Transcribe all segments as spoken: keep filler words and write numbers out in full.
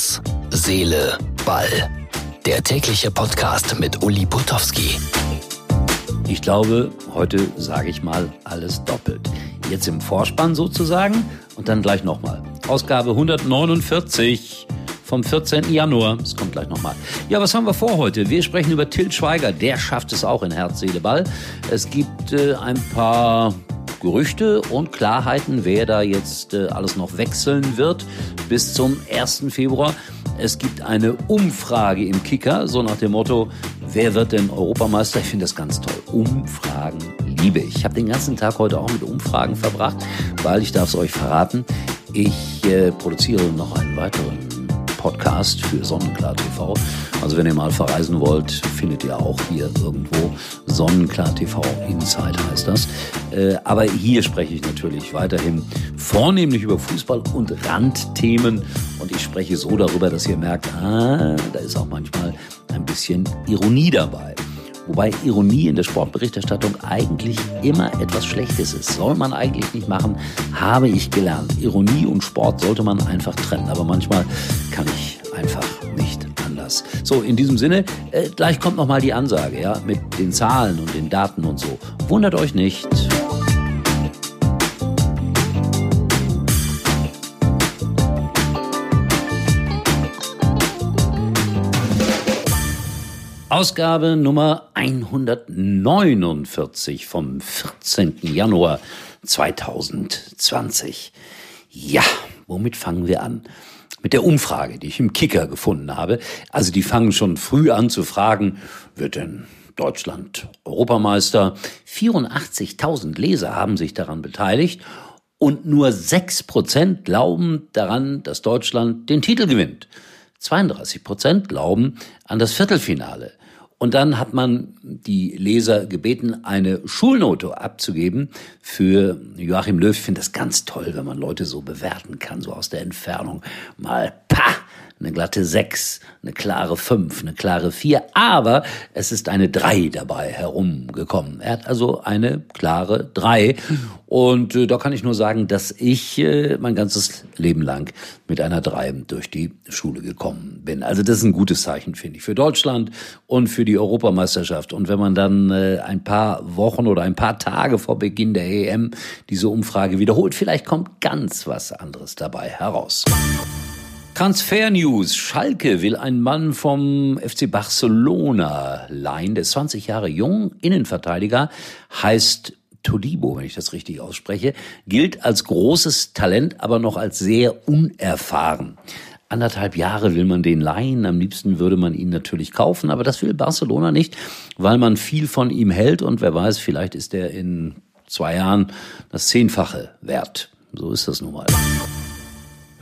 Herz, Seele, Ball. Der tägliche Podcast mit Uli Putowski. Ich glaube, heute sage ich mal alles doppelt. Jetzt im Vorspann sozusagen und dann gleich nochmal. Ausgabe hundertneunundvierzig vom vierzehnten Januar. Es kommt gleich nochmal. Ja, was haben wir vor heute? Wir sprechen über Til Schweiger. Der schafft es auch in Herz, Seele, Ball. Es gibt äh, ein paar Gerüchte und Klarheiten, wer da jetzt äh, alles noch wechseln wird bis zum ersten Februar. Es gibt eine Umfrage im Kicker, so nach dem Motto, wer wird denn Europameister? Ich finde das ganz toll. Umfragen liebe ich. Ich habe den ganzen Tag heute auch mit Umfragen verbracht, weil, ich darf es euch verraten, ich äh, produziere noch einen weiteren Podcast für Sonnenklar Punkt T V. Also wenn ihr mal verreisen wollt, findet ihr auch hier irgendwo Sonnenklar Punkt T V Inside heißt das. Äh, aber hier spreche ich natürlich weiterhin vornehmlich über Fußball und Randthemen. Und ich spreche so darüber, dass ihr merkt, ah, da ist auch manchmal ein bisschen Ironie dabei. Wobei Ironie in der Sportberichterstattung eigentlich immer etwas Schlechtes ist. Soll man eigentlich nicht machen, habe ich gelernt. Ironie und Sport sollte man einfach trennen. Aber manchmal kann ich einfach nicht anders. So, in diesem Sinne, äh, gleich kommt nochmal die Ansage, ja, mit den Zahlen und den Daten und so. Wundert euch nicht. Ausgabe Nummer hundertneunundvierzig vom vierzehnten Januar zweitausendzwanzig. Ja, womit fangen wir an? Mit der Umfrage, die ich im Kicker gefunden habe. Also die fangen schon früh an zu fragen, wird denn Deutschland Europameister? vierundachtzigtausend Leser haben sich daran beteiligt und nur sechs Prozent glauben daran, dass Deutschland den Titel gewinnt. zweiunddreißig Prozent glauben an das Viertelfinale. Und dann hat man die Leser gebeten, eine Schulnote abzugeben für Joachim Löw. Ich finde das ganz toll, wenn man Leute so bewerten kann, so aus der Entfernung. Mal, pah, eine glatte sechs, eine klare fünf, eine klare vier. Aber es ist eine drei dabei herumgekommen. Er hat also eine klare drei. Und äh, da kann ich nur sagen, dass ich äh, mein ganzes Leben lang mit einer drei durch die Schule gekommen bin. Also das ist ein gutes Zeichen, finde ich, für Deutschland und für die Europameisterschaft. Und wenn man dann äh, ein paar Wochen oder ein paar Tage vor Beginn der E M diese Umfrage wiederholt, vielleicht kommt ganz was anderes dabei heraus. Transfer-News. Schalke will einen Mann vom F C Barcelona leihen. Der ist zwanzig Jahre jung, Innenverteidiger, heißt Todibo, wenn ich das richtig ausspreche, gilt als großes Talent, aber noch als sehr unerfahren. Anderthalb Jahre will man den leihen, am liebsten würde man ihn natürlich kaufen, aber das will Barcelona nicht, weil man viel von ihm hält und wer weiß, vielleicht ist er in zwei Jahren das Zehnfache wert. So ist das nun mal.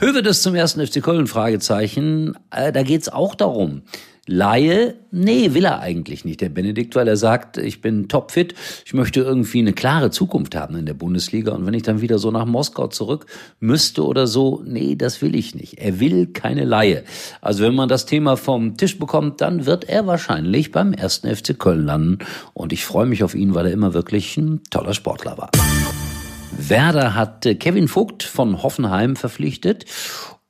Höwedes zum ersten F C Köln, Fragezeichen, äh, da geht's auch darum. Laie? Nee, will er eigentlich nicht, der Benedikt, weil er sagt, ich bin topfit, ich möchte irgendwie eine klare Zukunft haben in der Bundesliga und wenn ich dann wieder so nach Moskau zurück müsste oder so, nee, das will ich nicht. Er will keine Laie. Also wenn man das Thema vom Tisch bekommt, dann wird er wahrscheinlich beim ersten F C Köln landen und ich freue mich auf ihn, weil er immer wirklich ein toller Sportler war. Werder hat Kevin Vogt von Hoffenheim verpflichtet.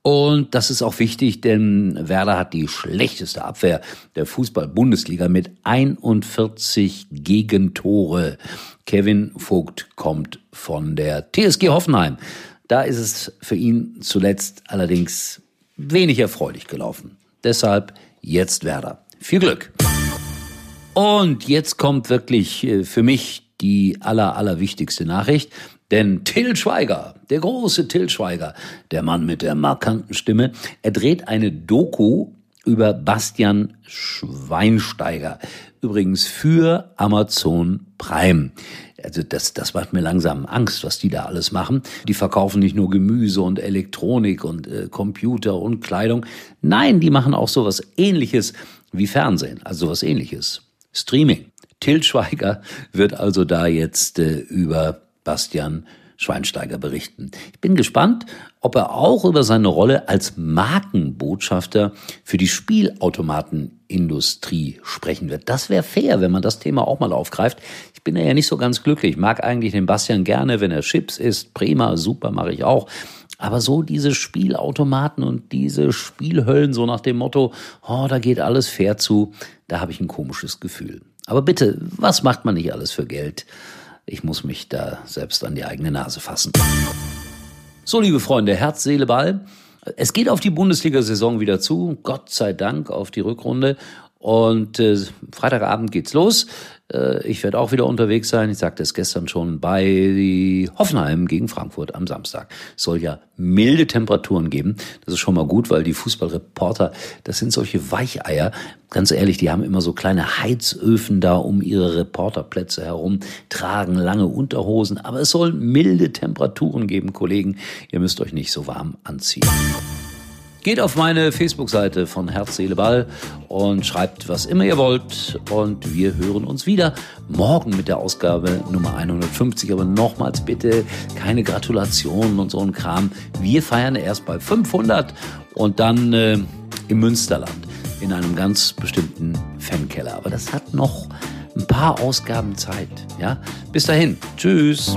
Und das ist auch wichtig, denn Werder hat die schlechteste Abwehr der Fußball-Bundesliga mit einundvierzig Gegentore. Kevin Vogt kommt von der T S G Hoffenheim. Da ist es für ihn zuletzt allerdings wenig erfreulich gelaufen. Deshalb jetzt Werder. Viel Glück. Und jetzt kommt wirklich für mich die aller, aller wichtigste Nachricht. Denn Til Schweiger, der große Til Schweiger, der Mann mit der markanten Stimme, er dreht eine Doku über Bastian Schweinsteiger. Übrigens für Amazon Prime. Also das, das macht mir langsam Angst, was die da alles machen. Die verkaufen nicht nur Gemüse und Elektronik und äh, Computer und Kleidung. Nein, die machen auch sowas Ähnliches wie Fernsehen. Also sowas Ähnliches. Streaming. Til Schweiger wird also da jetzt äh, über Bastian Schweinsteiger berichten. Ich bin gespannt, ob er auch über seine Rolle als Markenbotschafter für die Spielautomatenindustrie sprechen wird. Das wäre fair, wenn man das Thema auch mal aufgreift. Ich bin ja nicht so ganz glücklich. Ich mag eigentlich den Bastian gerne, wenn er Chips isst. Prima, super, mache ich auch. Aber so diese Spielautomaten und diese Spielhöllen, so nach dem Motto, oh, da geht alles fair zu, da habe ich ein komisches Gefühl. Aber bitte, was macht man nicht alles für Geld? Ich muss mich da selbst an die eigene Nase fassen. So, liebe Freunde, Herz, Seele, Ball. Es geht auf die Bundesliga-Saison wieder zu. Gott sei Dank auf die Rückrunde. Und äh, Freitagabend geht's los. Äh, ich werde auch wieder unterwegs sein. Ich sagte es gestern schon bei Hoffenheim gegen Frankfurt am Samstag. Es soll ja milde Temperaturen geben. Das ist schon mal gut, weil die Fußballreporter, das sind solche Weicheier. Ganz ehrlich, die haben immer so kleine Heizöfen da um ihre Reporterplätze herum, tragen lange Unterhosen. Aber es soll milde Temperaturen geben, Kollegen. Ihr müsst euch nicht so warm anziehen. Geht auf meine Facebook-Seite von Herz, Seele, Ball und schreibt, was immer ihr wollt. Und wir hören uns wieder morgen mit der Ausgabe Nummer hundertfünfzig. Aber nochmals bitte keine Gratulationen und so ein Kram. Wir feiern erst bei fünfhundert und dann äh, im Münsterland in einem ganz bestimmten Fankeller. Aber das hat noch ein paar Ausgaben Zeit. Ja? Bis dahin. Tschüss.